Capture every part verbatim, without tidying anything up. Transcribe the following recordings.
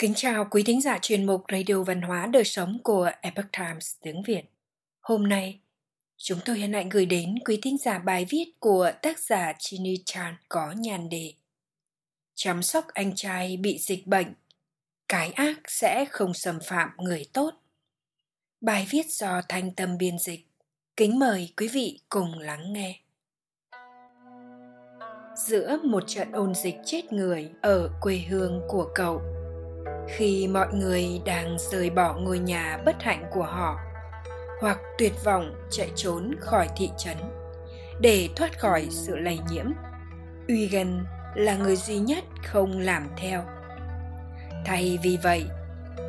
Kính chào quý thính giả chuyên mục Radio Văn hóa Đời Sống của Epoch Times tiếng Việt. Hôm nay, chúng tôi hân hạnh gửi đến quý thính giả bài viết của tác giả Chini Chan có nhan đề "Chăm sóc anh trai bị dịch bệnh, cái ác sẽ không xâm phạm người tốt". Bài viết do Thanh Tâm biên dịch. Kính mời quý vị cùng lắng nghe. Giữa một trận ôn dịch chết người ở quê hương của cậu, khi mọi người đang rời bỏ ngôi nhà bất hạnh của họ hoặc tuyệt vọng chạy trốn khỏi thị trấn để thoát khỏi sự lây nhiễm, Yu Gun là người duy nhất không làm theo. Thay vì vậy,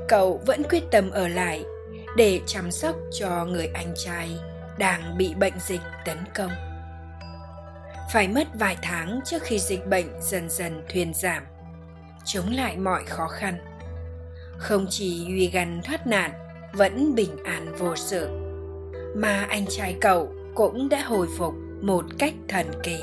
cậu vẫn quyết tâm ở lại để chăm sóc cho người anh trai đang bị bệnh dịch tấn công. Phải mất vài tháng trước khi dịch bệnh dần dần thuyên giảm, chống lại mọi khó khăn, không chỉ Yu Gun thoát nạn vẫn bình an vô sự, mà anh trai cậu cũng đã hồi phục một cách thần kỳ.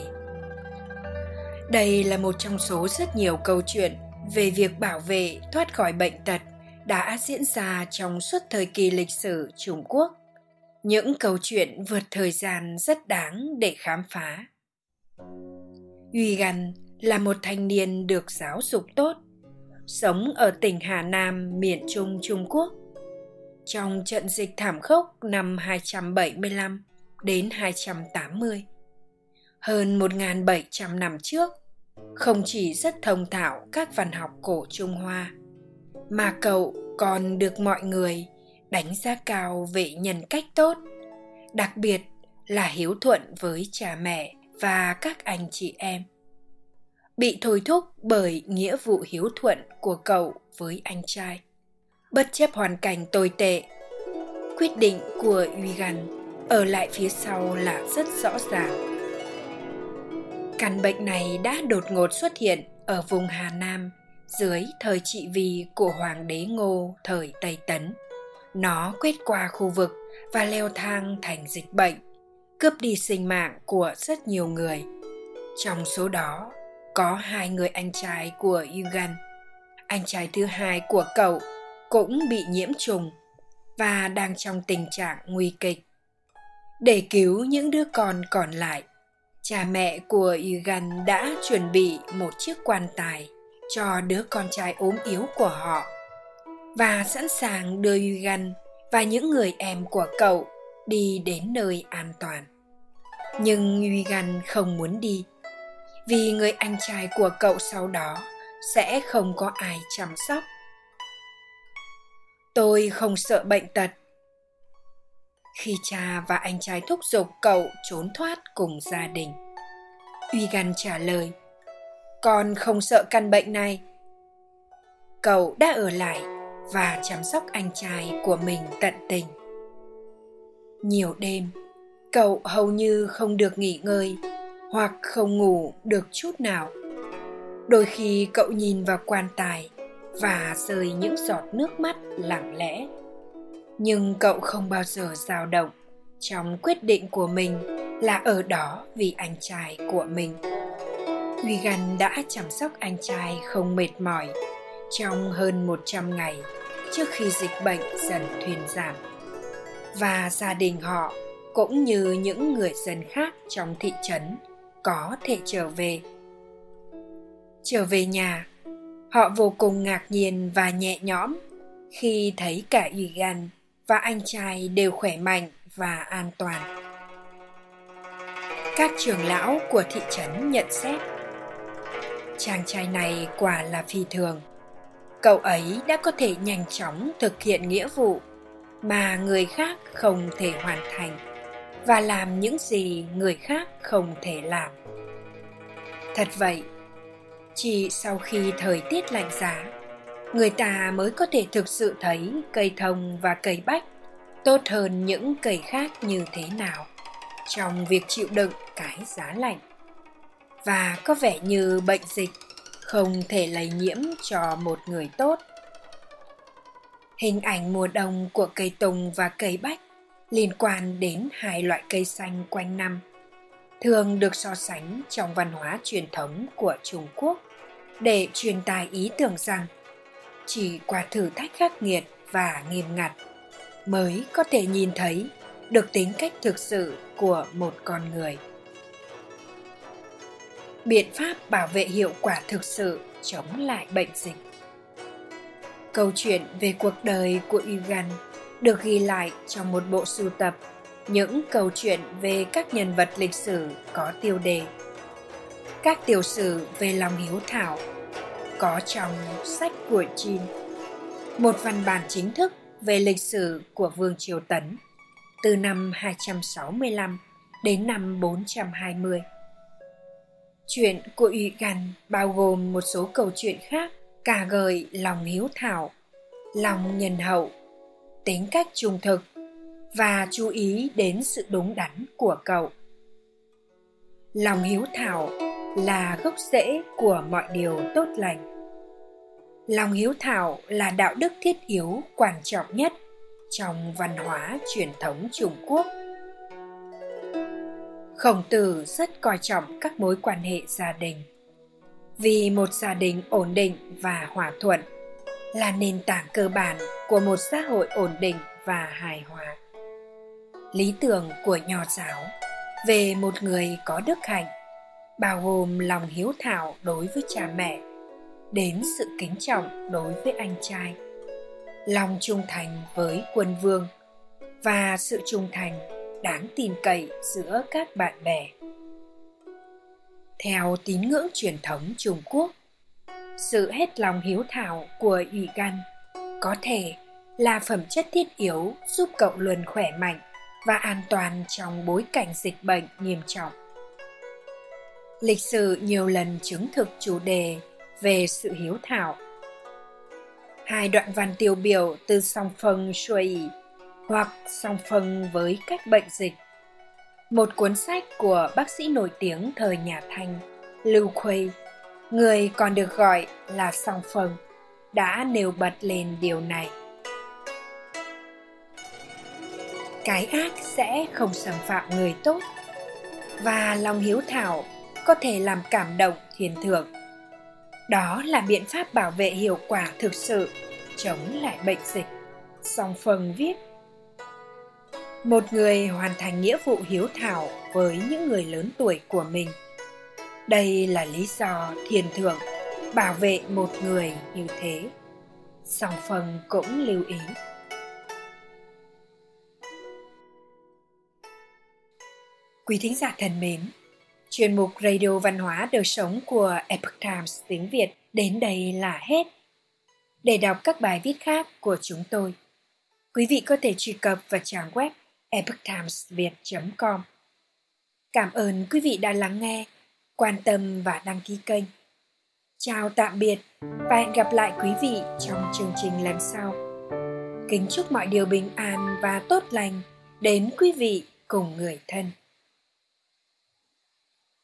Đây là một trong số rất nhiều câu chuyện về việc bảo vệ thoát khỏi bệnh tật đã diễn ra trong suốt thời kỳ lịch sử Trung Quốc. Những câu chuyện vượt thời gian rất đáng để khám phá. Yu Gun là một thanh niên được giáo dục tốt, sống ở tỉnh Hà Nam, miền Trung Trung Quốc. Trong trận dịch thảm khốc năm hai trăm bảy mươi lăm đến hai trăm tám mươi, hơn một nghìn bảy trăm năm trước, không chỉ rất thông thạo các văn học cổ Trung Hoa, mà cậu còn được mọi người đánh giá cao về nhân cách tốt, đặc biệt là hiếu thuận với cha mẹ và các anh chị em. Bị thôi thúc bởi nghĩa vụ hiếu thuận của cậu với anh trai, bất chấp hoàn cảnh tồi tệ, quyết định của Yu Gun ở lại phía sau là rất rõ ràng. Căn bệnh này đã đột ngột xuất hiện ở vùng Hà Nam dưới thời trị vì của Hoàng đế Ngô thời Tây Tấn. Nó quét qua khu vực và leo thang thành dịch bệnh, cướp đi sinh mạng của rất nhiều người. Trong số đó, có hai người anh trai của Yu Gun. Anh trai thứ hai của cậu cũng bị nhiễm trùng và đang trong tình trạng nguy kịch. Để cứu những đứa con còn lại, cha mẹ của Yu Gun đã chuẩn bị một chiếc quan tài cho đứa con trai ốm yếu của họ và sẵn sàng đưa Yu Gun và những người em của cậu đi đến nơi an toàn. Nhưng Yu Gun không muốn đi, vì người anh trai của cậu sau đó sẽ không có ai chăm sóc. "Tôi không sợ bệnh tật." Khi cha và anh trai thúc giục cậu trốn thoát cùng gia đình, Yu Gun trả lời, "Con không sợ căn bệnh này." Cậu đã ở lại và chăm sóc anh trai của mình tận tình. Nhiều đêm, cậu hầu như không được nghỉ ngơi hoặc không ngủ được chút nào. Đôi khi cậu nhìn vào quan tài và rơi những giọt nước mắt lặng lẽ. Nhưng cậu không bao giờ dao động trong quyết định của mình là ở đó vì anh trai của mình. Yu Gun đã chăm sóc anh trai không mệt mỏi trong hơn một trăm ngày trước khi dịch bệnh dần thuyên giảm. Và gia đình họ cũng như những người dân khác trong thị trấn có thể trở về. Trở về nhà, họ vô cùng ngạc nhiên và nhẹ nhõm khi thấy cả Yu Gun và anh trai đều khỏe mạnh và an toàn. Các trưởng lão của thị trấn nhận xét, chàng trai này quả là phi thường. Cậu ấy đã có thể nhanh chóng thực hiện nghĩa vụ mà người khác không thể hoàn thành và làm những gì người khác không thể làm. Thật vậy, chỉ sau khi thời tiết lạnh giá, người ta mới có thể thực sự thấy cây thông và cây bách tốt hơn những cây khác như thế nào trong việc chịu đựng cái giá lạnh. Và có vẻ như bệnh dịch không thể lây nhiễm cho một người tốt. Hình ảnh mùa đông của cây tùng và cây bách liên quan đến hai loại cây xanh quanh năm, thường được so sánh trong văn hóa truyền thống của Trung Quốc để truyền tải ý tưởng rằng chỉ qua thử thách khắc nghiệt và nghiêm ngặt mới có thể nhìn thấy được tính cách thực sự của một con người. Biện pháp bảo vệ hiệu quả thực sự chống lại bệnh dịch. Câu chuyện về cuộc đời của Yu Gun được ghi lại trong một bộ sưu tập những câu chuyện về các nhân vật lịch sử có tiêu đề Các tiểu sử về lòng hiếu thảo có trong sách của Chin, một văn bản chính thức về lịch sử của Vương Triều Tấn từ năm hai trăm sáu mươi lăm đến năm bốn trăm hai mươi. Chuyện của Yu Gun bao gồm một số câu chuyện khác cả gợi lòng hiếu thảo, lòng nhân hậu, tính cách trung thực và chú ý đến sự đúng đắn của cậu. Lòng hiếu thảo là gốc rễ của mọi điều tốt lành. Lòng hiếu thảo là đạo đức thiết yếu quan trọng nhất trong văn hóa truyền thống Trung Quốc. Khổng Tử rất coi trọng các mối quan hệ gia đình, vì một gia đình ổn định và hòa thuận là nền tảng cơ bản của một xã hội ổn định và hài hòa. Lý tưởng của Nho giáo về một người có đức hạnh bao gồm lòng hiếu thảo đối với cha mẹ, đến sự kính trọng đối với anh trai, lòng trung thành với quân vương và sự trung thành đáng tin cậy giữa các bạn bè. Theo tín ngưỡng truyền thống Trung Quốc, sự hết lòng hiếu thảo của Yu Gun có thể là phẩm chất thiết yếu giúp cậu luôn khỏe mạnh và an toàn trong bối cảnh dịch bệnh nghiêm trọng. Lịch sử nhiều lần chứng thực chủ đề về sự hiếu thảo. Hai đoạn văn tiêu biểu từ song phân xuôi hoặc song phân với các bệnh dịch, một cuốn sách của bác sĩ nổi tiếng thời nhà Thanh, Lưu Khuê, người còn được gọi là song phân, đã nêu bật lên điều này. Cái ác sẽ không xâm phạm người tốt, và lòng hiếu thảo có thể làm cảm động thiên thượng. Đó là biện pháp bảo vệ hiệu quả thực sự chống lại bệnh dịch, song phân viết. Một người hoàn thành nghĩa vụ hiếu thảo với những người lớn tuổi của mình. Đây là lý do thiên thượng bảo vệ một người như thế. Song Phân cũng lưu ý. Quý thính giả thân mến, chuyên mục Radio Văn hóa Đời Sống của Epoch Times tiếng Việt đến đây là hết. Để đọc các bài viết khác của chúng tôi, quý vị có thể truy cập vào trang web Epoch Times Viet chấm com. Cảm ơn quý vị đã lắng nghe, quan tâm và đăng ký kênh. Chào tạm biệt và hẹn gặp lại quý vị trong chương trình lần sau. Kính chúc mọi điều bình an và tốt lành đến quý vị cùng người thân.